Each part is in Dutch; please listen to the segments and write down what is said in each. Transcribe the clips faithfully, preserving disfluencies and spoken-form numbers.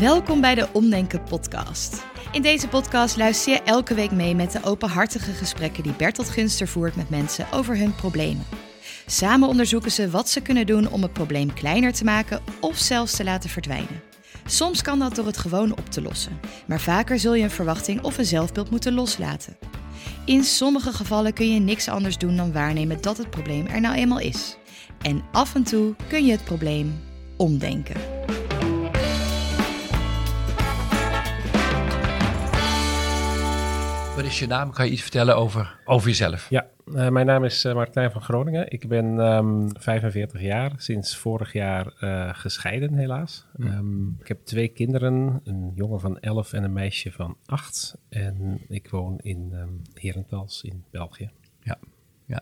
Welkom bij de Omdenken podcast. In deze podcast luister je elke week mee met de openhartige gesprekken die Berthold Gunster voert met mensen over hun problemen. Samen onderzoeken ze wat ze kunnen doen om het probleem kleiner te maken of zelfs te laten verdwijnen. Soms kan dat door het gewoon op te lossen, maar vaker zul je een verwachting of een zelfbeeld moeten loslaten. In sommige gevallen kun je niks anders doen dan waarnemen dat het probleem er nou eenmaal is. En af en toe kun je het probleem omdenken. Wat is je naam? Kan je iets vertellen over, over jezelf? Ja, uh, mijn naam is uh, Martijn van Groningen. Ik ben um, vijfenveertig jaar, sinds vorig jaar uh, gescheiden helaas. Mm. Um, ik heb twee kinderen, een jongen van elf en een meisje van acht. En ik woon in um, Herentals in België. Ja, ja.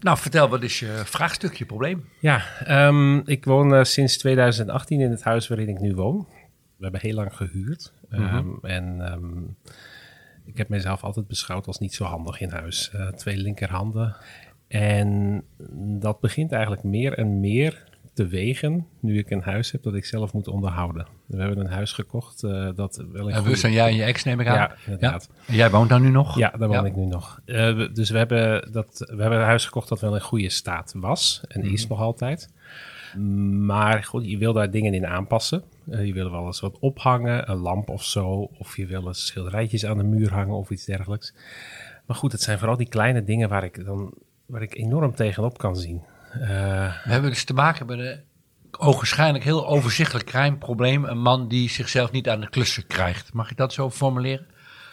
Nou, vertel, wat is je vraagstuk, je probleem? Ja, um, ik woon uh, sinds tweeduizend achttien in het huis waarin ik nu woon. We hebben heel lang gehuurd. Um, mm-hmm. En... Um, Ik heb mezelf altijd beschouwd als niet zo handig in huis. Uh, twee linkerhanden. En dat begint eigenlijk meer en meer te wegen nu ik een huis heb dat ik zelf moet onderhouden. We hebben een huis gekocht uh, dat... wel. En Rus en jij en je ex neem ik aan. Ja, inderdaad. Ja. En jij woont daar nu nog? Ja, daar woon ja. ik nu nog. Uh, we, dus we hebben, dat, we hebben een huis gekocht dat wel in goede staat was en mm. is nog altijd. Maar goed, je wil daar dingen in aanpassen. Uh, je wil wel eens wat ophangen, een lamp of zo. Of je wil eens schilderijtjes aan de muur hangen of iets dergelijks. Maar goed, het zijn vooral die kleine dingen waar ik, dan, waar ik enorm tegenop kan zien. Uh, We hebben dus te maken met een ogenschijnlijk heel overzichtelijk klein probleem. Een man die zichzelf niet aan de klussen krijgt. Mag ik dat zo formuleren?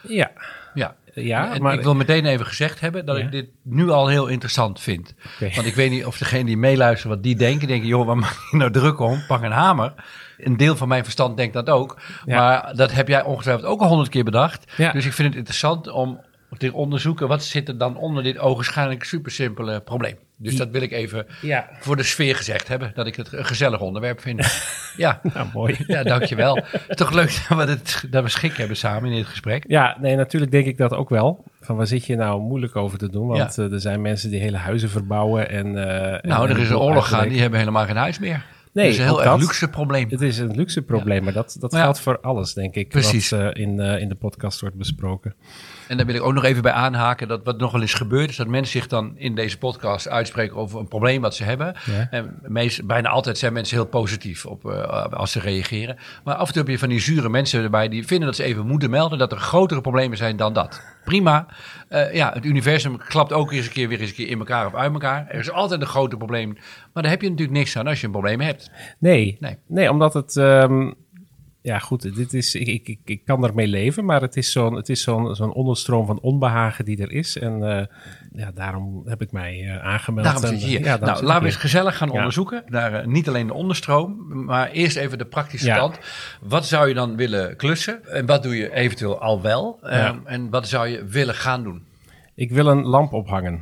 Ja. Ja. Ja, en maar ik wil meteen even gezegd hebben dat ja. ik dit nu al heel interessant vind. Okay. Want ik weet niet of degene die meeluisteren wat die denken. Denken, joh, waar maak je nou druk om? Pak een hamer. Een deel van mijn verstand denkt dat ook. Ja. Maar dat heb jij ongetwijfeld ook al honderd keer bedacht. Ja. Dus ik vind het interessant om te onderzoeken wat zit er dan onder dit ogenschijnlijk supersimpele probleem. Dus dat wil ik even ja. voor de sfeer gezegd hebben. Dat ik het een gezellig onderwerp vind. Ja, nou, mooi. Ja, dankjewel. Het is toch leuk dat we, het, dat we schik hebben samen in dit gesprek. Ja, nee, natuurlijk denk ik dat ook wel. Van waar zit je nou moeilijk over te doen? Want ja. uh, er zijn mensen die hele huizen verbouwen. En, uh, nou, en er en is een oorlog gaan. Die hebben helemaal geen huis meer. Nee, het is een heel erg luxe probleem. Het is een luxe probleem, ja. maar dat, dat maar ja, geldt voor alles, denk ik. Precies. Wat uh, in, uh, in de podcast wordt besproken. En daar wil ik ook nog even bij aanhaken dat wat nog wel eens gebeurt, is dat mensen zich dan in deze podcast uitspreken over een probleem wat ze hebben. Ja. En meest, bijna altijd zijn mensen heel positief op, uh, als ze reageren. Maar af en toe heb je van die zure mensen erbij die vinden dat ze even moeten melden dat er grotere problemen zijn dan dat. Prima. Uh, ja, het universum klapt ook eens een keer weer eens een keer in elkaar of uit elkaar. Er is altijd een groter probleem. Maar daar heb je natuurlijk niks aan als je een probleem hebt. Nee, nee. nee omdat het... Um... Ja, goed, dit is, ik, ik, ik kan ermee leven, maar het is zo'n, het is zo'n, zo'n onderstroom van onbehagen die er is. En uh, ja, daarom heb ik mij uh, aangemeld. Daarom zit je hier. En, ja, nou, laten we eens gezellig gaan ja. onderzoeken. Naar, uh, niet alleen de onderstroom, maar eerst even de praktische ja. kant. Wat zou je dan willen klussen? En wat doe je eventueel al wel? Um, ja. En wat zou je willen gaan doen? Ik wil een lamp ophangen.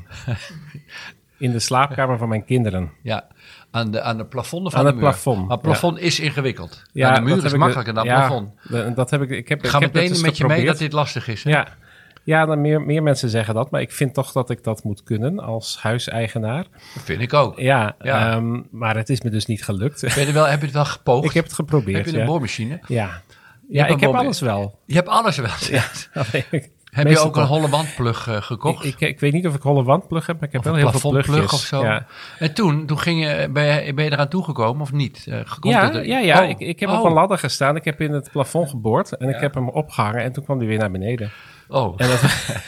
In de slaapkamer van mijn kinderen. Ja. Aan de, aan de plafonden van aan de muur. Plafond. Maar plafond ja. is ingewikkeld. Ja, aan de muur is makkelijker dan ja, plafond. De, dat heb ik, ik heb, Ga ik meteen heb met geprobeerd. Je mee dat dit lastig is. Hè? Ja, ja dan meer, meer mensen zeggen dat. Maar ik vind toch dat ik dat moet kunnen als huiseigenaar. Dat vind ik ook. Ja, ja. Um, maar het is me dus niet gelukt. Ben je wel, heb je het wel gepoogd? Ik heb het geprobeerd. Heb je een ja. boormachine? Ja, ja ik heb boor... alles wel. Je hebt alles wel. Ja, dat weet ik. Heb Meestal je ook een holle wandplug uh, gekocht? Ik, ik, ik weet niet of ik holle wandplug heb, maar ik heb wel heel veel plugjes. Of zo. Ja. En toen, toen ging je, ben, je, ben je eraan toegekomen of niet? Uh, ja, er, ja, ja. Oh. Ik, ik heb oh. op een ladder gestaan. Ik heb in het plafond geboord en ja. ik heb hem opgehangen. En toen kwam hij weer naar beneden. Oh. En dat,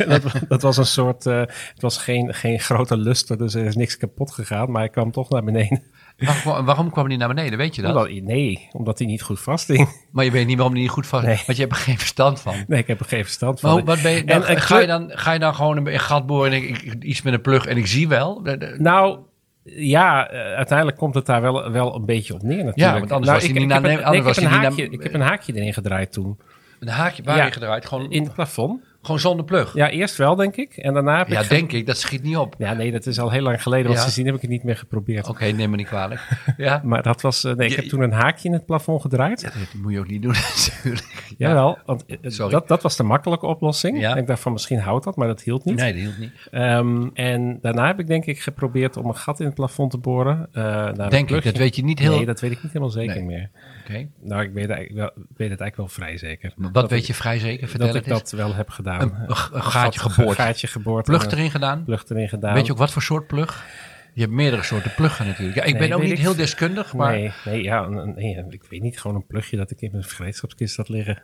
dat, dat was een soort... Uh, het was geen, geen grote luster, dus er is niks kapot gegaan. Maar hij kwam toch naar beneden. Waarom, waarom kwam hij naar beneden, weet je dat? Omdat, nee, omdat hij niet goed vast hing. Maar je weet niet waarom hij niet goed vast hing. Nee. Want je hebt er geen verstand van. Nee, ik heb er geen verstand van. Maar wat ben je, dan, en, en, ga, je dan, ga je dan gewoon een, een gat boren en ik, ik, iets met een plug en ik zie wel? Nou... Ja, uiteindelijk komt het daar wel, wel een beetje op neer natuurlijk. Ja, want anders nou, was hij niet naar... Ik heb een haakje erin gedraaid toen. Een haakje waarin ja, gedraaid? Gewoon... In het plafond. Gewoon zonder plug? Ja, eerst wel, denk ik. En daarna heb ja, ik... Ja, denk ik. Dat schiet niet op. Ja, nee, dat is al heel lang geleden. Want ja. sindsdien heb ik het niet meer geprobeerd. Oké, okay, neem me niet kwalijk. Ja. Maar dat was... Nee, ik je, heb toen een haakje in het plafond gedraaid. Ja, dat moet je ook niet doen, natuurlijk. Ja. Jawel, want dat, dat was de makkelijke oplossing. Ja. Ik dacht van, misschien houdt dat, maar dat hield niet. Nee, dat hield niet. Um, en daarna heb ik, denk ik, geprobeerd om een gat in het plafond te boren. Uh, denk ik, dat weet je niet heel... Nee, dat weet ik niet helemaal zeker nee. meer. Oké. Okay. Nou, ik weet, ik weet het eigenlijk wel vrij zeker. Maar wat dat weet ik, je vrij zeker? Vertel dat ik dat wel heb gedaan. Een, een, een gaatje geboord. Gaatje geboord. Plug erin gedaan. Plug erin gedaan. Weet je ook wat voor soort plug? Je hebt meerdere soorten pluggen natuurlijk. Ja, ik nee, ben ook niet ik. heel deskundig, maar... Nee, nee, ja, nee, ik weet niet. Gewoon een plugje dat ik in mijn gereedschapskist had liggen.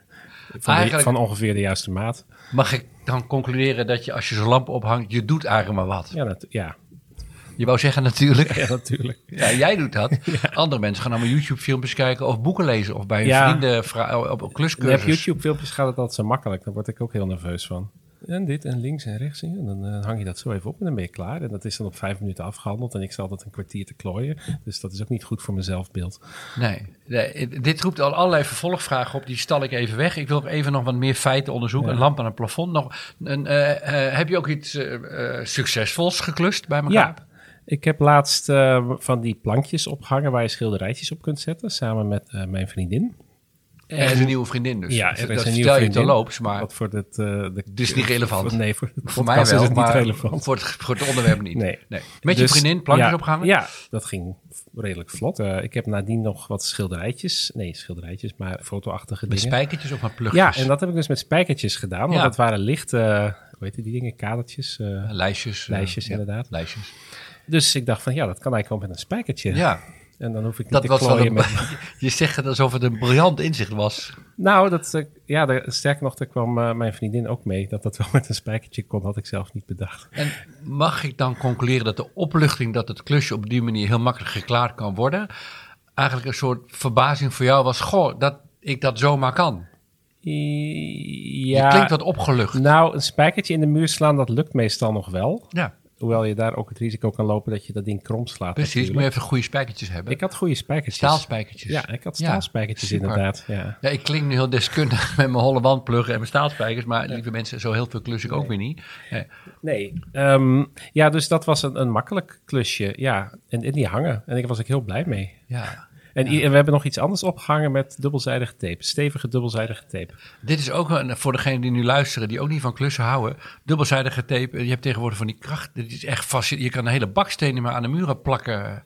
Van, de, van ongeveer de juiste maat. Mag ik dan concluderen dat je als je zo'n lamp ophangt... je doet eigenlijk maar wat? Ja, dat, ja. Je wou zeggen natuurlijk. Ja, natuurlijk. Ja, jij doet dat. Ja. Andere mensen gaan allemaal YouTube-filmpjes kijken of boeken lezen of bij hun ja. vrienden vra- op, op kluscursus. Op YouTube-filmpjes gaat het altijd zo makkelijk. Daar word ik ook heel nerveus van. En dit en links en rechts. En dan uh, hang je dat zo even op en dan ben je klaar. En dat is dan op vijf minuten afgehandeld. En ik zal altijd een kwartier te klooien. Dus dat is ook niet goed voor mijn zelfbeeld. Nee, nee, dit roept al allerlei vervolgvragen op. Die stal ik even weg. Ik wil ook even nog wat meer feiten onderzoeken. Ja. Een lamp aan een plafond. Nog. En, uh, uh, heb je ook iets uh, uh, succesvols geklust bij elkaar? Ja. Ik heb laatst uh, van die plankjes opgehangen waar je schilderijtjes op kunt zetten, samen met uh, mijn vriendin. En, er is een nieuwe vriendin dus. Ja, er is dat een stel nieuwe vriendin. Je terloops, maar wat voor dit, uh, de, dit is niet relevant. Voor, nee, voor, voor mij wel, is het maar niet relevant. Voor het, voor het onderwerp niet. Nee. Nee. Met dus, je vriendin plankjes ja, opgehangen? Ja, dat ging redelijk vlot. Uh, ik heb nadien nog wat schilderijtjes, nee schilderijtjes, maar fotoachtige dingen. Met spijkertjes of met plugjes? Ja, en dat heb ik dus met spijkertjes gedaan, want ja. dat waren lichte, uh, hoe heet die dingen, kadertjes? Uh, lijstjes. Lijstjes uh, inderdaad. Ja, lijstjes. Dus ik dacht van, ja, dat kan eigenlijk wel met een spijkertje. Ja. En dan hoef ik niet dat te klooien een, met... Je zegt het alsof het een briljant inzicht was. Nou, dat, ja, de, sterker nog, daar kwam uh, mijn vriendin ook mee. Dat dat wel met een spijkertje kon, had ik zelf niet bedacht. En mag ik dan concluderen dat de opluchting... dat het klusje op die manier heel makkelijk geklaard kan worden... eigenlijk een soort verbazing voor jou was... goh, dat ik dat zomaar kan. Ja, je klinkt wat opgelucht. Nou, een spijkertje in de muur slaan, dat lukt meestal nog wel. Ja. Hoewel je daar ook het risico kan lopen dat je dat ding krom slaat. Precies, natuurlijk. Moet je even goede spijkertjes hebben. Ik had goede spijkertjes. Staalspijkertjes. Ja, ik had staalspijkertjes ja, inderdaad. Ja. Ja, ik klink nu heel deskundig met mijn holle wandpluggen en mijn staalspijkers. Maar ja. lieve mensen, zo heel veel klus ik nee. ook weer niet. Nee, nee. Um, ja, dus dat was een, een makkelijk klusje. Ja, en, en die hangen. En daar was ik heel blij mee. Ja. En, ja. en we hebben nog iets anders opgehangen met dubbelzijdige tape. Stevige dubbelzijdige tape. Dit is ook een, voor degenen die nu luisteren, die ook niet van klussen houden. Dubbelzijdige tape, je hebt tegenwoordig van die kracht. Dit is echt vast, je kan een hele bakstenen maar aan de muren plakken. Ja,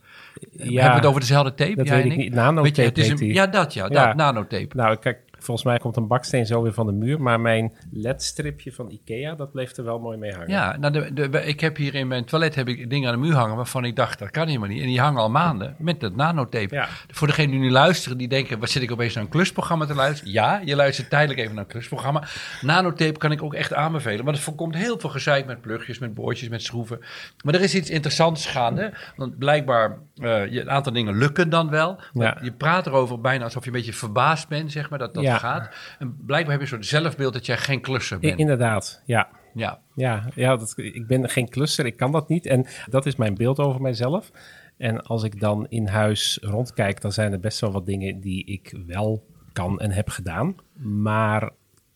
we hebben het over dezelfde tape. Dat ja, weet ik niet. Nanotape je, het is een, ja, dat ja, ja. Dat, nanotape. Nou, kijk, volgens mij komt een baksteen zo weer van de muur. Maar mijn ledstripje van Ikea, dat bleef er wel mooi mee hangen. Ja, nou de, de, ik heb hier in mijn toilet heb ik dingen aan de muur hangen... waarvan ik dacht, dat kan helemaal niet. En die hangen al maanden met dat nanotape. Ja. Voor degenen die nu luisteren, die denken... wat zit ik opeens naar een klusprogramma te luisteren? Ja, je luistert tijdelijk even naar een klusprogramma. Nanotape kan ik ook echt aanbevelen. Want het voorkomt heel veel gezeik met plugjes, met boordjes, met schroeven. Maar er is iets interessants gaande. Want blijkbaar, uh, je, een aantal dingen lukken dan wel. Ja. Je praat erover bijna alsof je een beetje verbaasd bent, zeg maar... dat dat ja. gaat. En blijkbaar heb je een soort zelfbeeld dat jij geen klusser bent. Inderdaad, ja. Ja, ja, ja dat, ik ben geen klusser, ik kan dat niet. En dat is mijn beeld over mijzelf. En als ik dan in huis rondkijk, dan zijn er best wel wat dingen die ik wel kan en heb gedaan. Maar,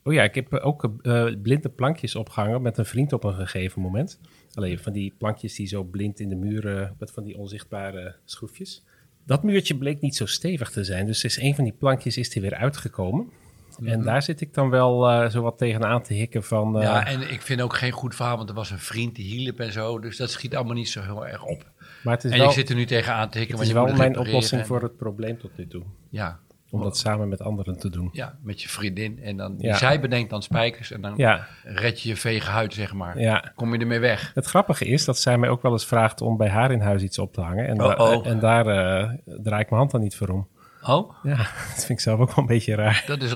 oh ja, ik heb ook uh, blinde plankjes opgehangen met een vriend op een gegeven moment. Alleen van die plankjes die zo blind in de muren, met van die onzichtbare schroefjes. Dat muurtje bleek niet zo stevig te zijn. Dus is een van die plankjes is er weer uitgekomen. Mm-hmm. En daar zit ik dan wel uh, zo wat tegenaan te hikken van... Uh... Ja, en ik vind ook geen goed verhaal, want er was een vriend die hielp en zo. Dus dat schiet allemaal niet zo heel erg op. Maar het is en wel, ik zit er nu tegenaan te hikken. Het is wel mijn oplossing en... voor het probleem tot nu toe. Ja. Om dat samen met anderen te doen. Ja, met je vriendin. En dan, ja. zij bedenkt dan spijkers en dan ja. red je je vege huid, zeg maar. Ja. Kom je ermee weg. Het grappige is dat zij mij ook wel eens vraagt om bij haar in huis iets op te hangen. En, oh, da- oh. en daar uh, draai ik mijn hand dan niet voor om. Oh? Ja, dat vind ik zelf ook wel een beetje raar. Dat is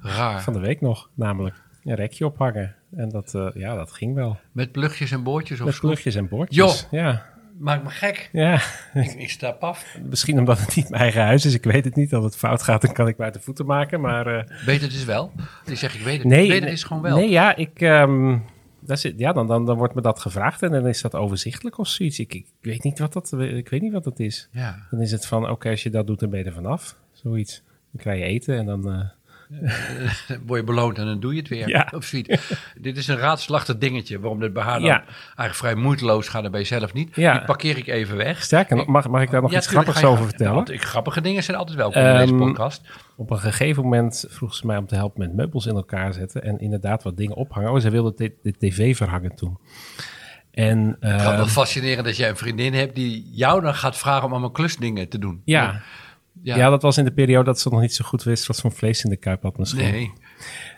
raar. Van de week nog, namelijk. Een rekje ophangen. En dat, uh, ja, dat ging wel. Met plugjes en boordjes of zo? Met plugjes en boordjes, jo. ja. Maakt me gek. Ja. Ik, ik stap af. Misschien omdat het niet mijn eigen huis is. Ik weet het niet. Als het fout gaat, dan kan ik me uit de voeten maken. Maar uh... weet het dus wel. Die zeg ik weet het. Nee, weet het is gewoon wel. Nee, ja, ik, um, dat is, ja dan, dan, dan wordt me dat gevraagd en dan is dat overzichtelijk of zoiets. Ik, ik, weet, niet wat dat, ik weet niet wat dat is. Ja. Dan is het van, oké, okay, als je dat doet, dan ben je er vanaf. Zoiets. Dan krijg je eten en dan... Uh, Dan word je beloond en dan doe je het weer. Ja. Of zoiets. Dit is een raadslachtig dingetje waarom dit bij haar dan ja. eigenlijk vrij moeiteloos gaat en bij jezelf niet. Ja. Die parkeer ik even weg. Sterker, mag, mag ik daar nog ja, iets grappigs over vertellen? Want ik, grappige dingen zijn altijd welkom um, in deze podcast. Op een gegeven moment vroeg ze mij om te helpen met meubels in elkaar zetten en inderdaad wat dingen ophangen. Oh, ze wilde de, de tv verhangen toen. En, uh, het gaat wel fascinerend dat jij een vriendin hebt die jou dan gaat vragen om allemaal klusdingen te doen. Ja. Ja. Ja. ja, dat was in de periode dat ze nog niet zo goed wist wat voor vlees in de kuip had misschien. Nee,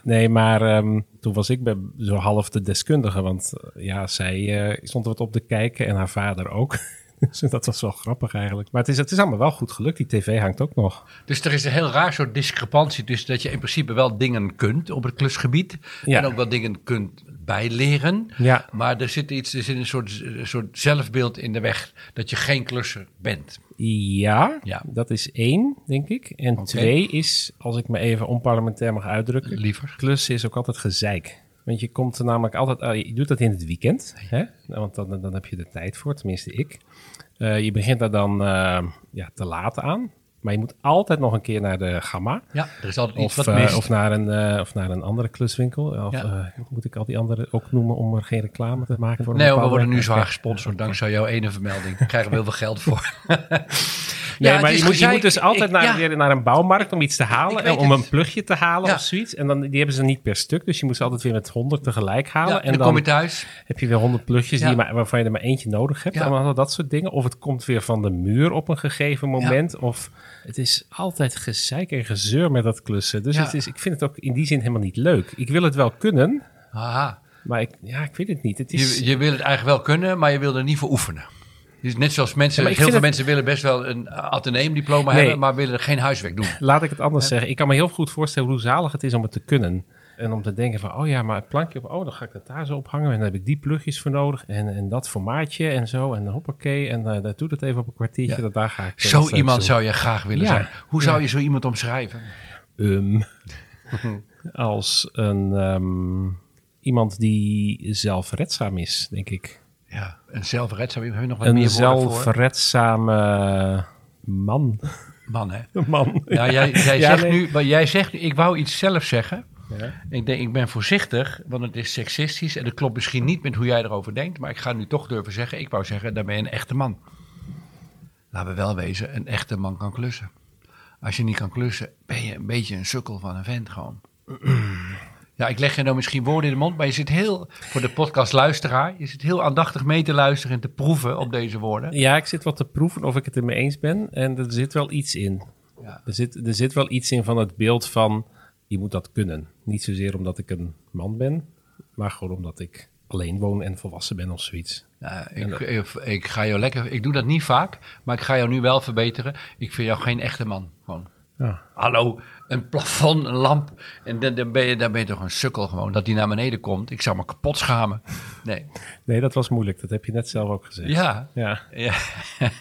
nee maar um, toen was ik bij, zo half de deskundige. Want uh, ja, zij uh, stond er wat op te kijken en haar vader ook. Dus dat was wel grappig eigenlijk. Maar het is, het is allemaal wel goed gelukt. Die tv hangt ook nog. Dus er is een heel raar soort discrepantie tussen dat je in principe wel dingen kunt op het klusgebied. Ja. En ook wel dingen kunt bijleren. Ja. Maar er zit iets, er zit een soort, een soort zelfbeeld in de weg dat je geen klusser bent. Ja, ja, dat is één, denk ik. En okay. twee is, als ik me even onparlementair mag uitdrukken. Liever. Klussen is ook altijd gezeik. Want je komt er namelijk altijd... Oh, je doet dat in het weekend, hè? Want dan, dan heb je de tijd voor, tenminste ik. Uh, je begint daar dan uh, ja, te laat aan. Maar je moet altijd nog een keer naar de Gamma. Ja, er is altijd iets of, wat mist. Uh, of, naar een, uh, of naar een andere kluswinkel. Of ja. uh, moet ik al die andere ook noemen om er geen reclame te maken voor? Nee, we worden nu zwaar gesponsord dankzij jouw ene vermelding. Daar krijgen we heel veel geld voor. Nee, ja, maar je moet, je moet dus altijd ik, naar, ja. weer naar een bouwmarkt om iets te halen. En om het. een plugje te halen ja. of zoiets. En dan, die hebben ze niet per stuk. Dus je moet ze altijd weer met honderd tegelijk halen. Ja, en, en dan kom je thuis. Heb je weer honderd plugjes ja. die, waarvan je er maar eentje nodig hebt. Ja. Allemaal dat soort dingen. Of het komt weer van de muur op een gegeven moment. Ja. Of het is altijd gezeik en gezeur met dat klussen. Dus ja. het is, ik vind het ook in die zin helemaal niet leuk. Ik wil het wel kunnen. Aha. Maar ik, ja, ik weet het niet. Het is, je, je wil het eigenlijk wel kunnen, maar je wil er niet voor oefenen. Dus net zoals mensen, ja, heel veel dat... mensen willen best wel een ateneemdiploma nee. hebben, maar willen er geen huiswerk doen. Laat ik het anders ja. zeggen. Ik kan me heel goed voorstellen hoe zalig het is om het te kunnen. En om te denken van, oh ja, maar het plankje op, oh, dan ga ik dat daar zo ophangen. En dan heb ik die plugjes voor nodig. En, en dat formaatje en zo. En hoppakee. En uh, dat doe dat even op een kwartiertje. Ja. Dat daar ga ik. Zo iemand doen. Zou je graag willen ja. zijn. Hoe ja. zou je zo iemand omschrijven? Um, als een, um, iemand die zelfredzaam is, denk ik. Ja, een zelfredzame, heb je nog wat een meer woorden voor? Een zelfredzame man. Man, hè? Man. Ja, ja. Jij, jij, ja, zegt nee. nu, jij zegt nu, ik wou iets zelf zeggen. Ja. Ik denk, ik ben voorzichtig, want het is seksistisch. En dat klopt misschien niet met hoe jij erover denkt. Maar ik ga nu toch durven zeggen, ik wou zeggen, dan ben je een echte man. Laten we wel wezen, een echte man kan klussen. Als je niet kan klussen, ben je een beetje een sukkel van een vent gewoon. Ja, ik leg je nou misschien woorden in de mond, maar je zit heel, voor de podcastluisteraar, je zit heel aandachtig mee te luisteren en te proeven op deze woorden. Ja, ik zit wat te proeven of ik het ermee eens ben en er zit wel iets in. Ja. Er zit, er zit wel iets in van het beeld van, je moet dat kunnen. Niet zozeer omdat ik een man ben, maar gewoon omdat ik alleen woon en volwassen ben of zoiets. Ja, ik, dat... ik, ik ga jou lekker, ik doe dat niet vaak, maar ik ga jou nu wel verbeteren. Ik vind jou geen echte man, gewoon. Ja. Hallo, een plafond, een lamp. En dan, dan, ben je, dan ben je toch een sukkel gewoon. Dat die naar beneden komt. Ik zou me kapot schamen. Nee, nee, dat was moeilijk. Dat heb je net zelf ook gezegd. Ja. ja. ja.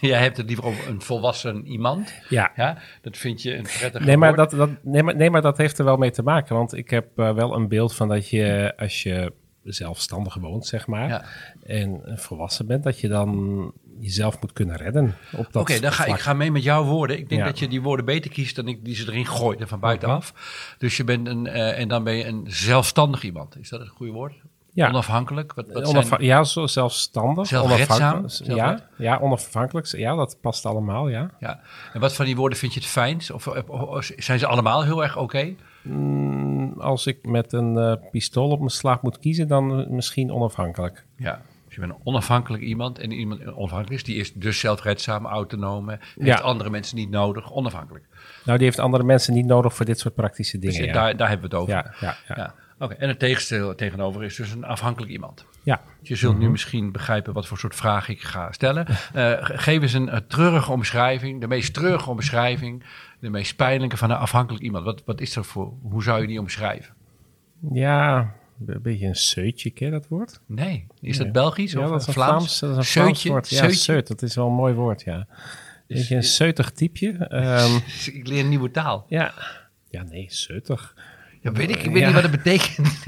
Jij hebt het liever over een volwassen iemand. Ja. ja. Dat vind je een prettig nee, maar dat, dat, nee, maar, nee, maar dat heeft er wel mee te maken. Want ik heb uh, wel een beeld van dat je als je zelfstandig woont, zeg maar. Ja. En volwassen bent, dat je dan jezelf moet kunnen redden. Oké, okay, dan ga vlak. ik ga mee met jouw woorden. Ik denk ja. dat je die woorden beter kiest dan ik die ze erin gooide van buitenaf. Okay. Dus je bent een uh, en dan ben je een zelfstandig iemand. Is dat het goede woord? Ja. Onafhankelijk. Wat, wat Onaf- zijn... Ja, zo zelfstandig. Zelfredzaam. Ja, ja, onafhankelijk. Ja, dat past allemaal. Ja. ja. En wat van die woorden vind je het fijnst? Of, of, of zijn ze allemaal heel erg oké? Okay? Mm, als ik met een uh, pistool op mijn slaap moet kiezen, dan misschien onafhankelijk. Ja. Dus je bent een onafhankelijk iemand en iemand onafhankelijk is, die is dus zelfredzaam, autonoom, heeft ja. andere mensen niet nodig, onafhankelijk. Nou, die heeft andere mensen niet nodig voor dit soort praktische dingen. Dus ja. daar, daar hebben we het over. Ja, ja, ja. ja. Oké, okay. En het tegenstel tegenover is dus een afhankelijk iemand. Ja. Je zult mm-hmm. nu misschien begrijpen wat voor soort vraag ik ga stellen. Uh, geef eens een, een treurige omschrijving, de meest treurige omschrijving, de meest pijnlijke van een afhankelijk iemand. Wat, wat is er voor? Hoe zou je die omschrijven? Ja. Een beetje een seutje, ken je dat woord? Nee. Is dat nee. Belgisch ja, of dat is Vlaams? Vlaams? Dat is een Vlaams woord. Ja, seut, dat is wel een mooi woord, ja. Een beetje een seutig typje. Um, ik leer een nieuwe taal. Ja, ja nee, seutig. Ja, weet ik, ik weet ja. niet wat het betekent.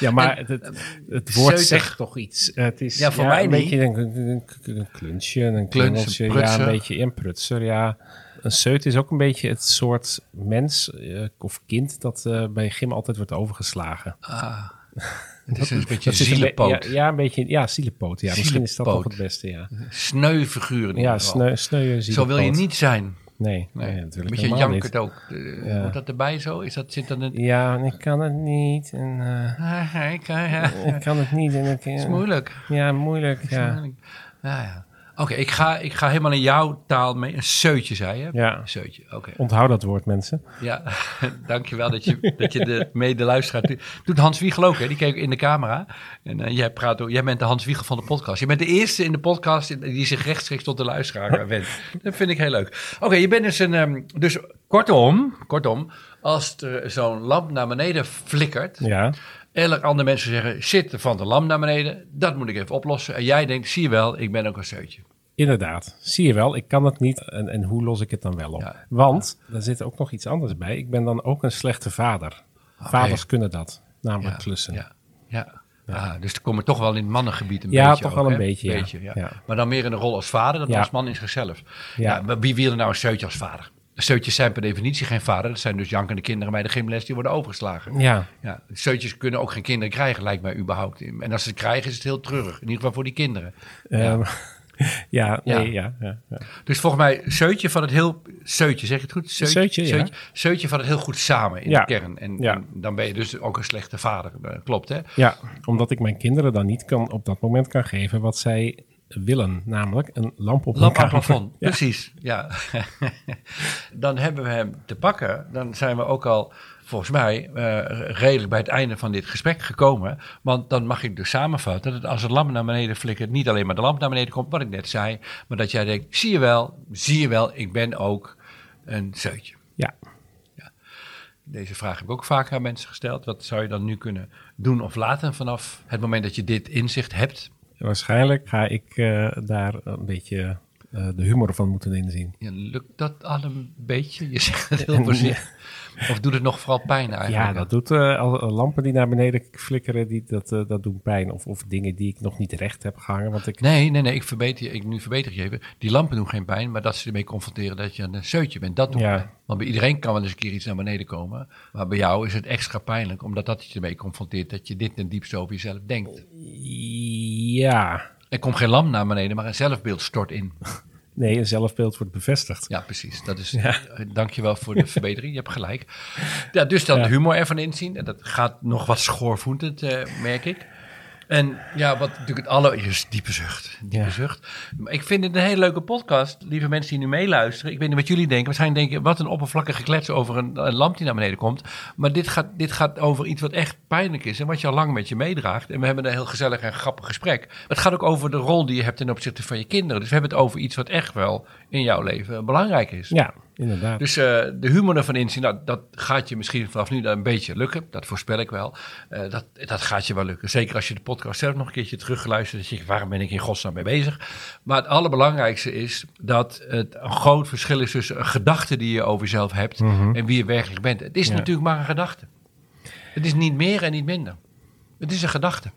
Ja, maar het, het, het woord zegt toch iets. Het is ja, voor ja, mij een niet. beetje een, een, een klunsje, een klungeltje, ja, een beetje inprutser. Ja. Een seut is ook een beetje het soort mens uh, of kind dat uh, bij gym altijd wordt overgeslagen. Ah, het is een beetje zielepoot. Ja, ja, een beetje ja, zielepoot. Ja. Misschien is dat toch het beste, ja. Sneu figuur. Ja, sneu, sneu zo wil je niet zijn. Nee, nee, nee, natuurlijk niet. Beetje jankert ook. Uh, ja. Wordt dat erbij zo? Is dat, zit dat in... Ja, ik kan het niet. En, uh, ah, ik, ah, ja. ik kan het niet. En ik, uh, het is moeilijk. Ja, moeilijk. Ja. Ja, ja. Oké, okay, ik, ga, ik ga helemaal in jouw taal mee. Een seutje, zei je? Ja. Een seutje, oké. Okay. Onthoud dat woord, mensen. Ja, dankjewel dat je, dat je de, mee de luisteraar... Doet, doet Hans Wiegel ook, hè? Die keek in de camera. En uh, jij, praat door, jij bent de Hans Wiegel van de podcast. Je bent de eerste in de podcast die zich rechtstreeks tot de luisteraar wendt. Dat vind ik heel leuk. Oké, okay, je bent dus een... Um, dus kortom, kortom, als er zo'n lamp naar beneden flikkert... Ja. Eerlijk, andere mensen zeggen, shit, van de lamp naar beneden. Dat moet ik even oplossen. En jij denkt, zie je wel, ik ben ook een seutje. Inderdaad, zie je wel, ik kan het niet. En, en hoe los ik het dan wel op? Ja. Want, daar zit ook nog iets anders bij. Ik ben dan ook een slechte vader. Okay. Vaders kunnen dat, namelijk ja, klussen. Ja, ja. Ja. Ah, dus er komen toch wel in het mannengebied een ja, beetje. Toch ook, wel een beetje, beetje ja. Ja. Ja. Maar dan meer in de rol als vader dan ja. als man in zichzelf. Ja. Ja, maar wie wil nou een seutje als vader? Seutjes zijn per definitie geen vader. Dat zijn dus jankende kinderen bij de gymles die worden overgeslagen. Ja. Ja, seutjes kunnen ook geen kinderen krijgen, lijkt mij überhaupt. En als ze het krijgen, is het heel treurig. In ieder geval voor die kinderen. Ja, um, ja, ja. Nee, ja, ja, ja. Dus volgens mij, seutje van het heel... Seutje, zeg je het goed? Seutje, seutje, ja. seutje, seutje van het heel goed samen in ja. de kern. En, ja. en dan ben je dus ook een slechte vader. Klopt, hè? Ja, omdat ik mijn kinderen dan niet kan op dat moment kan geven wat zij... willen, namelijk een lamp op lamp elkaar. Plafond, ja. Precies, ja. Dan hebben we hem te pakken. Dan zijn we ook al, volgens mij, uh, redelijk bij het einde van dit gesprek gekomen. Want dan mag ik dus samenvatten dat als de lamp naar beneden flikkert, niet alleen maar de lamp naar beneden komt, wat ik net zei, maar dat jij denkt, zie je wel, zie je wel, ik ben ook een seutje. Ja. Ja. Deze vraag heb ik ook vaak aan mensen gesteld. Wat zou je dan nu kunnen doen of laten vanaf het moment dat je dit inzicht hebt? Waarschijnlijk ga ik uh, daar een beetje uh, de humor van moeten inzien. Ja, lukt dat al een beetje? Je zegt het heel voorzichtig. Of doet het nog vooral pijn eigenlijk? Ja, dat doet uh, al, lampen die naar beneden flikkeren, die, dat, uh, dat doen pijn. Of, of dingen die ik nog niet recht heb gehangen. Want ik... Nee, nee, nee, ik verbeter je, ik, nu verbeter je even. Die lampen doen geen pijn, maar dat ze ermee confronteren dat je een seutje bent. Dat doet ja. pijn. Want bij iedereen kan wel eens een keer iets naar beneden komen. Maar bij jou is het extra pijnlijk, omdat dat je ermee confronteert dat je dit ten diepste over jezelf denkt. Ja. Er komt geen lamp naar beneden, maar een zelfbeeld stort in. Nee, een zelfbeeld wordt bevestigd. Ja, precies. Dat is, ja. Dankjewel voor de verbetering. Je hebt gelijk. Ja, dus dan ja. de humor ervan inzien. En dat gaat nog wat schoorvoetend, uh, merk ik. En ja, wat natuurlijk het allereerste, diepe zucht. Diepe ja. zucht. Ik vind het een hele leuke podcast, lieve mensen die nu meeluisteren. Ik weet niet wat jullie denken. Waarschijnlijk denken, wat een oppervlakkige klets over een, een lamp die naar beneden komt. Maar dit gaat, dit gaat over iets wat echt pijnlijk is en wat je al lang met je meedraagt. En we hebben een heel gezellig en grappig gesprek. Het gaat ook over de rol die je hebt ten opzichte van je kinderen. Dus we hebben het over iets wat echt wel in jouw leven belangrijk is. Ja. Inderdaad. Dus uh, de humor ervan inzien, nou, dat gaat je misschien vanaf nu een beetje lukken. Dat voorspel ik wel. Uh, dat, dat gaat je wel lukken. Zeker als je de podcast zelf nog een keertje teruggeluisterd hebt. Dan denk je, waarom ben ik in godsnaam mee bezig? Maar het allerbelangrijkste is dat het een groot verschil is tussen een gedachte die je over jezelf hebt mm-hmm. en wie je werkelijk bent. Het is ja. natuurlijk maar een gedachte. Het is niet meer en niet minder. Het is een gedachte.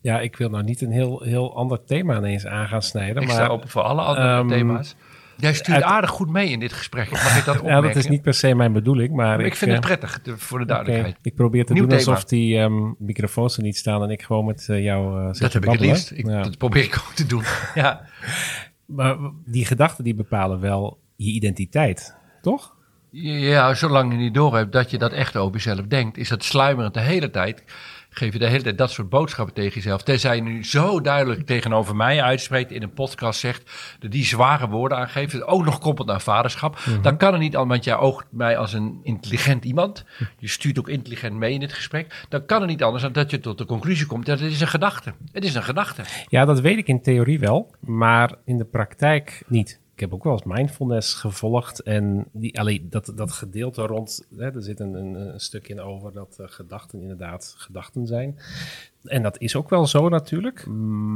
Ja, ik wil nou niet een heel, heel ander thema ineens aan gaan snijden. Ik maar, sta open voor alle andere um, thema's. Jij stuurt Uit... aardig goed mee in dit gesprek. Mag ik dat opmerken? Ja, dat is niet per se mijn bedoeling. Maar, maar ik, ik vind het prettig, voor de duidelijkheid. Okay. Ik probeer te Nieuw doen thema. Alsof die um, microfoons er niet staan... en ik gewoon met uh, jou uh, zit Dat heb babbelen. Ik het liefst. Ik, ja. Dat probeer ik ook te doen. ja. Maar die gedachten die bepalen wel je identiteit, toch? Ja, zolang je niet doorhebt dat je dat echt over jezelf denkt... is dat sluimerend de hele tijd... geef je de hele tijd dat soort boodschappen tegen jezelf. Tenzij je nu zo duidelijk tegenover mij uitspreekt... in een podcast zegt, dat die zware woorden aangeeft... dat ook nog koppelt aan vaderschap. Mm-hmm. Dan kan het niet, want jij oogt mij als een intelligent iemand. Je stuurt ook intelligent mee in dit gesprek. Dan kan het niet anders dan dat je tot de conclusie komt... dat het is een gedachte. Het is een gedachte. Ja, dat weet ik in theorie wel, maar in de praktijk niet. Ik heb ook wel eens mindfulness gevolgd en die, allee, dat, dat gedeelte rond, hè, er zit een, een, een stuk in over dat uh, gedachten inderdaad gedachten zijn. En dat is ook wel zo natuurlijk,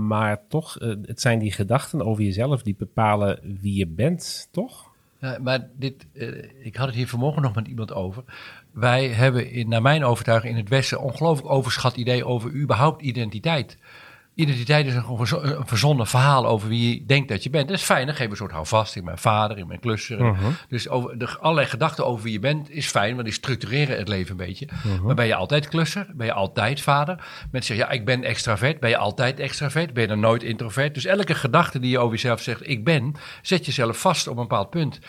maar toch, uh, het zijn die gedachten over jezelf die bepalen wie je bent, toch? Ja, maar dit, uh, ik had het hier vanmorgen nog met iemand over. Wij hebben, in, naar mijn overtuiging, in het Westen een ongelooflijk overschat idee over überhaupt identiteit. Identiteit is een, verzo- een verzonnen verhaal over wie je denkt dat je bent. Dat is fijn, dan geef je een soort houvast in mijn vader, in mijn klusser. Uh-huh. Dus over de, allerlei gedachten over wie je bent is fijn, want die structureren het leven een beetje. Uh-huh. Maar ben je altijd klusser? Ben je altijd vader? Mensen zeggen, ja, ik ben extravert. Ben je altijd extravert? Ben je dan nooit introvert? Dus elke gedachte die je over jezelf zegt, ik ben, zet jezelf vast op een bepaald punt.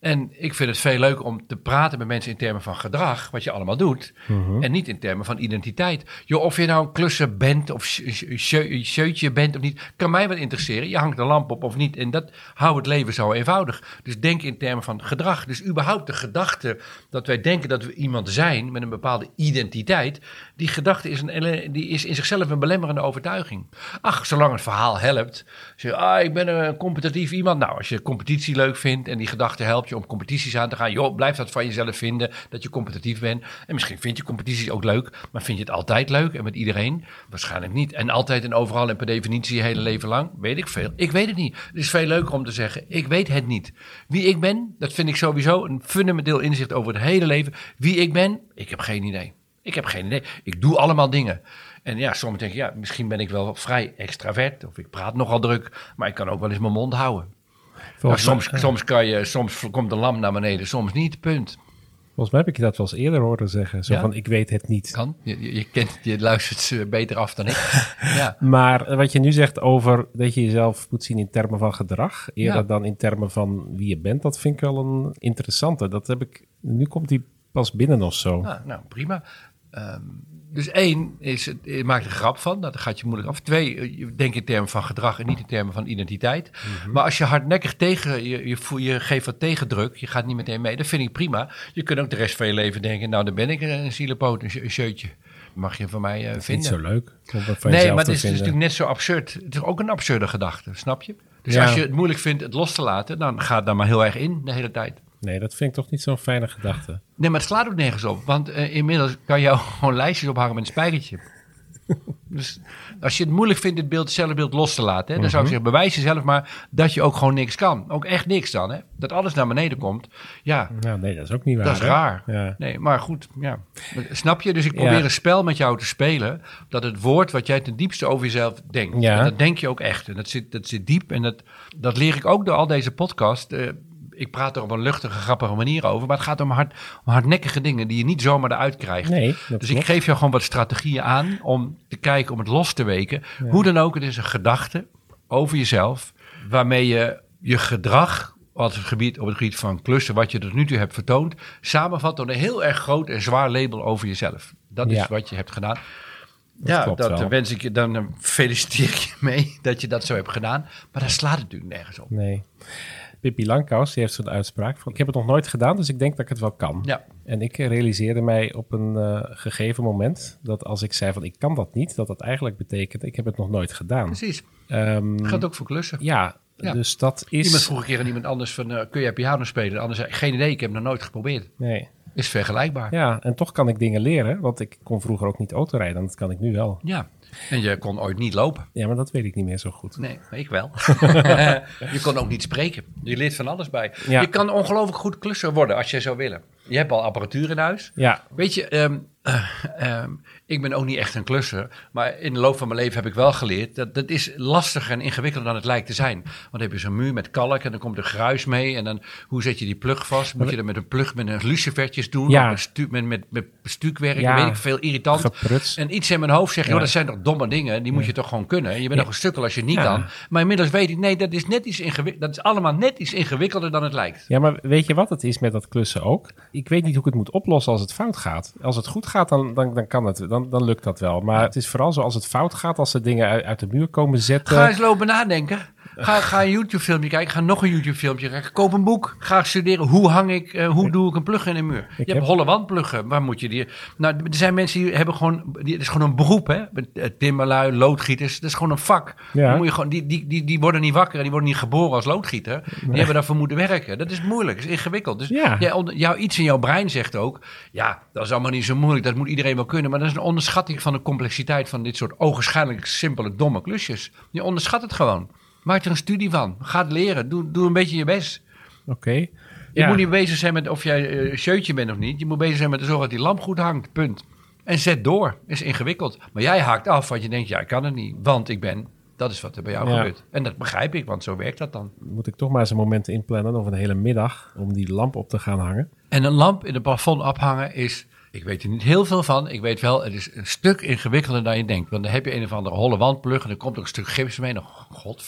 En ik vind het veel leuk om te praten met mensen in termen van gedrag, wat je allemaal doet, uh-huh. en niet in termen van identiteit. Yo, of je nou een klusser bent of een scheutje bent of niet, kan mij wel interesseren. Je hangt de lamp op of niet en dat houdt het leven zo eenvoudig. Dus denk in termen van gedrag. Dus überhaupt de gedachte dat wij denken dat we iemand zijn met een bepaalde identiteit, die gedachte is, een, die is in zichzelf een belemmerende overtuiging. Ach, zolang het verhaal helpt, zeg je, ah, ik ben een competitief iemand. Nou, als je competitie leuk vindt en die gedachte helpt je om competities aan te gaan. Joh, blijf dat van jezelf vinden, dat je competitief bent. En misschien vind je competities ook leuk, maar vind je het altijd leuk en met iedereen? Waarschijnlijk niet. En altijd en overal en per definitie je hele leven lang? Weet ik veel. Ik weet het niet. Het is veel leuker om te zeggen, ik weet het niet. Wie ik ben, dat vind ik sowieso een fundamenteel inzicht over het hele leven. Wie ik ben, ik heb geen idee. Ik heb geen idee. Ik doe allemaal dingen. En ja, soms denk ik, ja, misschien ben ik wel vrij extravert of ik praat nogal druk, maar ik kan ook wel eens mijn mond houden. Nou, soms, soms, kan je, soms komt de lamp naar beneden, soms niet, punt. Volgens mij heb ik je dat wel eens eerder horen zeggen. Zo ja? Van, ik weet het niet. Kan, je, je, kent, je luistert beter af dan ik. Ja. Maar wat je nu zegt over dat je jezelf moet zien in termen van gedrag, eerder ja. dan in termen van wie je bent, dat vind ik wel een interessante. Dat heb ik, nu komt die pas binnen of zo. Ja, nou, prima. Um, dus één, is het, je maakt er grap van, dat gaat je moeilijk af. Twee, denk in termen van gedrag en niet in termen van identiteit. Mm-hmm. Maar als je hardnekkig tegen, je, je, je geeft wat tegendruk, je gaat niet meteen mee, dat vind ik prima. Je kunt ook de rest van je leven denken, nou dan ben ik een zielepoot, een scheutje. Mag je van mij uh, dat is vinden. Niet zo leuk. Van nee, maar het is, is natuurlijk net zo absurd. Het is ook een absurde gedachte, snap je? Dus ja. Als je het moeilijk vindt het los te laten, dan gaat daar maar heel erg in de hele tijd. Nee, dat vind ik toch niet zo'n fijne gedachte. Nee, maar het slaat ook nergens op. Want uh, inmiddels kan je gewoon lijstjes ophangen met een spijkertje. Dus als je het moeilijk vindt het beeld, zelfbeeld los te laten, hè, mm-hmm. dan zou ik zeggen, bewijs jezelf maar dat je ook gewoon niks kan. Ook echt niks dan, hè. Dat alles naar beneden komt. Ja, nou, nee, dat is ook niet waar. Dat is hè? Raar. Ja. Nee, maar goed, ja. Snap je? Dus ik probeer ja. een spel met jou te spelen, dat het woord wat jij ten diepste over jezelf denkt, ja. en dat denk je ook echt. En dat zit, dat zit diep en dat, dat leer ik ook door al deze podcast. Uh, Ik praat er op een luchtige, grappige manier over. Maar het gaat om, hard, om hardnekkige dingen die je niet zomaar eruit krijgt. Nee, dus ik geef jou gewoon wat strategieën aan om te kijken, om het los te weken. Ja. Hoe dan ook, het is een gedachte over jezelf waarmee je je gedrag op het gebied, op het gebied van klussen, wat je tot nu toe hebt vertoond, samenvat door een heel erg groot en zwaar label over jezelf. Dat is ja. wat je hebt gedaan. Dat ja, dat wel. Wens ik je, dan feliciteer ik je mee dat je dat zo hebt gedaan. Maar daar slaat het natuurlijk nergens op. Nee. Pippi Langkous, die heeft zo'n uitspraak van, ik heb het nog nooit gedaan, dus ik denk dat ik het wel kan. Ja. En ik realiseerde mij op een uh, gegeven moment dat als ik zei van, ik kan dat niet, dat dat eigenlijk betekent, ik heb het nog nooit gedaan. Precies. Um, dat gaat ook voor klussen. Ja, ja, dus dat is... Iemand vroeg een keer aan iemand anders van, uh, kun jij piano spelen? Anders zei, geen idee, ik heb het nog nooit geprobeerd. Nee. Is vergelijkbaar. Ja, en toch kan ik dingen leren, want ik kon vroeger ook niet autorijden, en dat kan ik nu wel. Ja. En je kon ooit niet lopen. Ja, maar dat weet ik niet meer zo goed. Nee, ik wel. Je kon ook niet spreken. Je leert van alles bij. Ja. Je kan ongelooflijk goed klusser worden als je zou willen. Je hebt al apparatuur in huis. Ja. Weet je, um, uh, um, ik ben ook niet echt een klusser. Maar in de loop van mijn leven heb ik wel geleerd dat dat is lastiger en ingewikkelder dan het lijkt te zijn. Want dan heb je zo'n muur met kalk en dan komt er gruis mee. En dan, hoe zet je die plug vast? Moet je dat met een plug, met een lucifertjes doen? Ja. Met, stu- met, met, met stuukwerk, ja. weet ik veel, irritant. Gepruts. En iets in mijn hoofd zeggen, ja. dat zijn toch domme dingen, die moet je ja. toch gewoon kunnen. En je bent ja. nog een stukkel als je niet ja. kan. Maar inmiddels weet ik, nee, dat is, net iets ingewik- dat is allemaal net iets ingewikkelder dan het lijkt. Ja, maar weet je wat het is met dat klussen ook? Ik weet niet hoe ik het moet oplossen als het fout gaat. Als het goed gaat, dan, dan, dan kan het, dan, dan lukt dat wel. Maar het is vooral zo als het fout gaat, als ze dingen uit, uit de muur komen zetten. Ga eens lopen nadenken. Ga, ga een YouTube-filmpje kijken. Ga nog een YouTube-filmpje kijken. Koop een boek. Ga studeren. Hoe hang ik, uh, hoe doe ik een plug in een muur? Ik je heb... hebt holle wandpluggen. Waar moet je die? Nou, er zijn mensen die hebben gewoon, die, het is gewoon een beroep, hè? Timmerlui, loodgieters. Dat is gewoon een vak. Ja. Dan moet je gewoon, die, die, die, die worden niet wakker en die worden niet geboren als loodgieter. Die nee. hebben daarvoor moeten werken. Dat is moeilijk. Dat is ingewikkeld. Dus ja. jij, jouw, iets in jouw brein zegt ook, ja, dat is allemaal niet zo moeilijk. Dat moet iedereen wel kunnen. Maar dat is een onderschatting van de complexiteit van dit soort ogenschijnlijk simpele, domme klusjes. Je onderschat het gewoon. Maak er een studie van. Ga het leren. Doe, doe een beetje je best. Okay. Je ja. moet niet bezig zijn met of jij uh, shirtje bent of niet. Je moet bezig zijn met de zorg dat die lamp goed hangt, punt. En zet door, is ingewikkeld. Maar jij haakt af, want je denkt, ja, ik kan het niet. Want ik ben, dat is wat er bij jou ja. gebeurt. En dat begrijp ik, want zo werkt dat dan. Moet ik toch maar eens een moment inplannen of een hele middag om die lamp op te gaan hangen. En een lamp in het plafond ophangen is... Ik weet er niet heel veel van. Ik weet wel, het is een stuk ingewikkelder dan je denkt. Want dan heb je een of andere holle wandplug en er komt ook een stuk gips mee. Oh, God,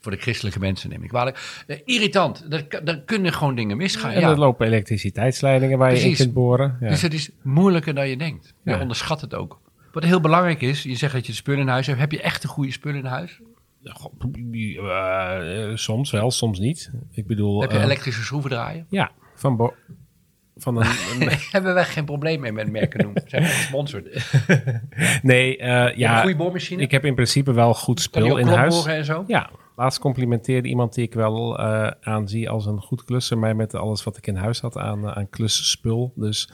voor de christelijke mensen neem ik kwalijk. Uh, irritant. Daar, daar kunnen gewoon dingen misgaan. En ja. er lopen elektriciteitsleidingen waar Precies. je in kunt boren. Ja. Dus het is moeilijker dan je denkt. Je ja. onderschat het ook. Wat heel belangrijk is, je zegt dat je de spullen in huis hebt. Heb je echt een goede spullen in huis? Uh, soms wel, soms niet. Ik bedoel... Heb je uh, elektrische schroeven draaien? Ja, van bo... Van een, een... Hebben wij geen probleem mee met merken noemen. Zijn we gesponsord? nee, uh, ja. Een goede boormachine? Ik heb in principe wel goed spul in huis. En zo? Ja, laatst complimenteerde iemand die ik wel uh, aanzie als een goed klusser mij met alles wat ik in huis had aan, uh, aan klusspul. Dus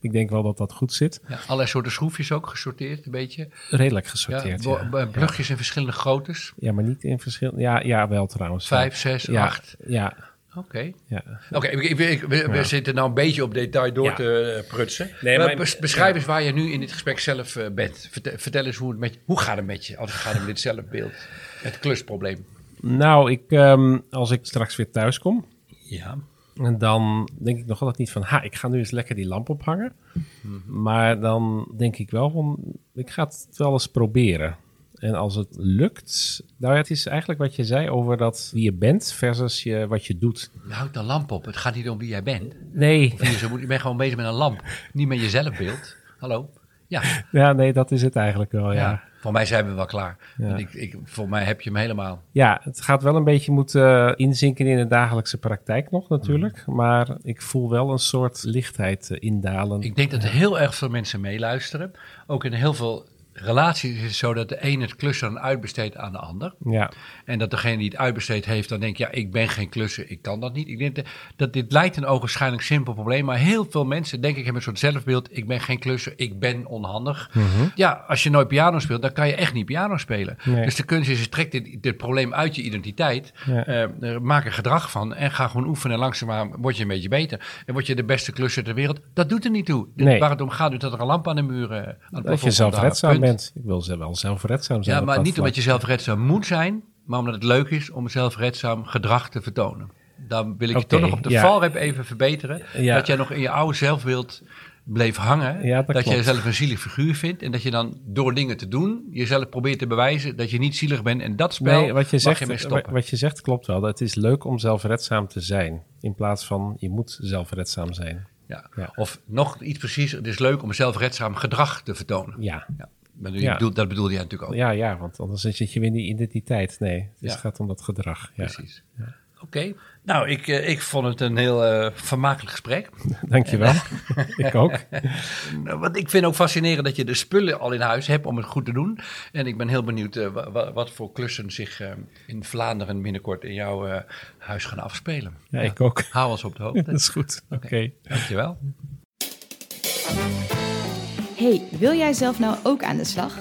ik denk wel dat dat goed zit. Ja, allerlei soorten schroefjes ook gesorteerd, een beetje. Redelijk gesorteerd. Ja, ja. Plugjes ja. in verschillende groottes. Ja, maar niet in verschillende. Ja, ja, wel trouwens. Vijf, zes, ja, acht. Ja. Oké, okay. ja. okay, we, we ja. zitten nou een beetje op detail door ja. te prutsen. Nee, maar maar beschrijf ja. eens waar je nu in dit gesprek zelf bent. Vertel, vertel eens, hoe, het met, hoe gaat het met je als het gaat om dit zelfbeeld? Het klusprobleem. Nou, ik, um, als ik straks weer thuis kom, ja. dan denk ik nog altijd niet van... ha, ik ga nu eens lekker die lamp ophangen. Mm-hmm. Maar dan denk ik wel van, ik ga het wel eens proberen. En als het lukt... Nou ja, het is eigenlijk wat je zei over dat wie je bent versus je, wat je doet. Je houdt de lamp op. Het gaat niet om wie jij bent. Nee. Of je, zo moet, je bent gewoon bezig met een lamp. Niet met je zelfbeeld. Hallo? Ja. Ja, nee, dat is het eigenlijk wel, ja. ja. Voor mij zijn we wel klaar. Ja. Want ik, ik, voor mij heb je hem helemaal. Ja, het gaat wel een beetje moeten inzinken in de dagelijkse praktijk nog natuurlijk. Mm. Maar ik voel wel een soort lichtheid indalen. Ik denk dat er heel erg veel mensen meeluisteren. Ook in heel veel... Relaties is het zo dat de een het klussen dan uitbesteedt aan de ander. Ja. En dat degene die het uitbesteed heeft, dan denkt... ja, ik ben geen klusser, ik kan dat niet. Ik denk dat dit lijkt een ogenschijnlijk simpel probleem... maar heel veel mensen, denk ik, hebben een soort zelfbeeld... ik ben geen klusser, ik ben onhandig. Mm-hmm. Ja, als je nooit piano speelt, dan kan je echt niet piano spelen. Nee. Dus de kunst is, je trekt dit, dit probleem uit je identiteit... Ja. Uh, maak er gedrag van en ga gewoon oefenen... en langzaamaan word je een beetje beter. En word je de beste klusser ter wereld. Dat doet er niet toe. Nee. Waar het om gaat, is dat er een lamp aan de muren... aan het dat je zelfredzaam bent. Ik wil ze wel zelfredzaam zijn. Ja, maar niet omdat je zelfredzaam moet zijn, maar omdat het leuk is om zelfredzaam gedrag te vertonen. Dan wil ik okay, je toch nog op de ja. valrep even verbeteren. Ja. Dat jij nog in je oude zelfbeeld bleef hangen. Ja, dat dat jij zelf een zielig figuur vindt. En dat je dan door dingen te doen, jezelf probeert te bewijzen dat je niet zielig bent. En dat spel nee, wat je mag zegt, je mee stoppen. Wat je zegt klopt wel. Het is leuk om zelfredzaam te zijn. In plaats van je moet zelfredzaam zijn. Ja. Ja. Of nog iets precies. Het is leuk om zelfredzaam gedrag te vertonen. Ja. ja. Je ja. bedoelt, dat bedoelde jij natuurlijk ook. Ja, ja, want anders zit je weer in die identiteit. Nee, het ja. gaat om dat gedrag. Ja. Precies. Ja. Oké. Okay. Nou, ik, ik vond het een heel uh, vermakelijk gesprek. Dank je wel. Ik ook. Want ik vind ook fascinerend dat je de spullen al in huis hebt om het goed te doen. En ik ben heel benieuwd uh, w- wat voor klussen zich uh, in Vlaanderen binnenkort in jouw uh, huis gaan afspelen. Ja, ja, ik ook. Hou ons op de hoogte. Dat is goed. Oké. Okay. Dank je wel. Hey, wil jij zelf nou ook aan de slag?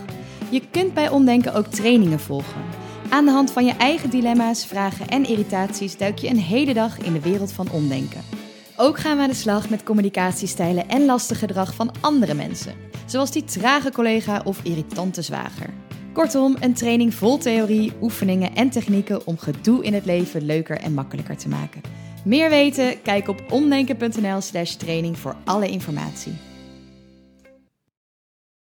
Je kunt bij Omdenken ook trainingen volgen. Aan de hand van je eigen dilemma's, vragen en irritaties duik je een hele dag in de wereld van Omdenken. Ook gaan we aan de slag met communicatiestijlen en lastig gedrag van andere mensen. Zoals die trage collega of irritante zwager. Kortom, een training vol theorie, oefeningen en technieken om gedoe in het leven leuker en makkelijker te maken. Meer weten? Kijk op omdenken punt n l slash training voor alle informatie.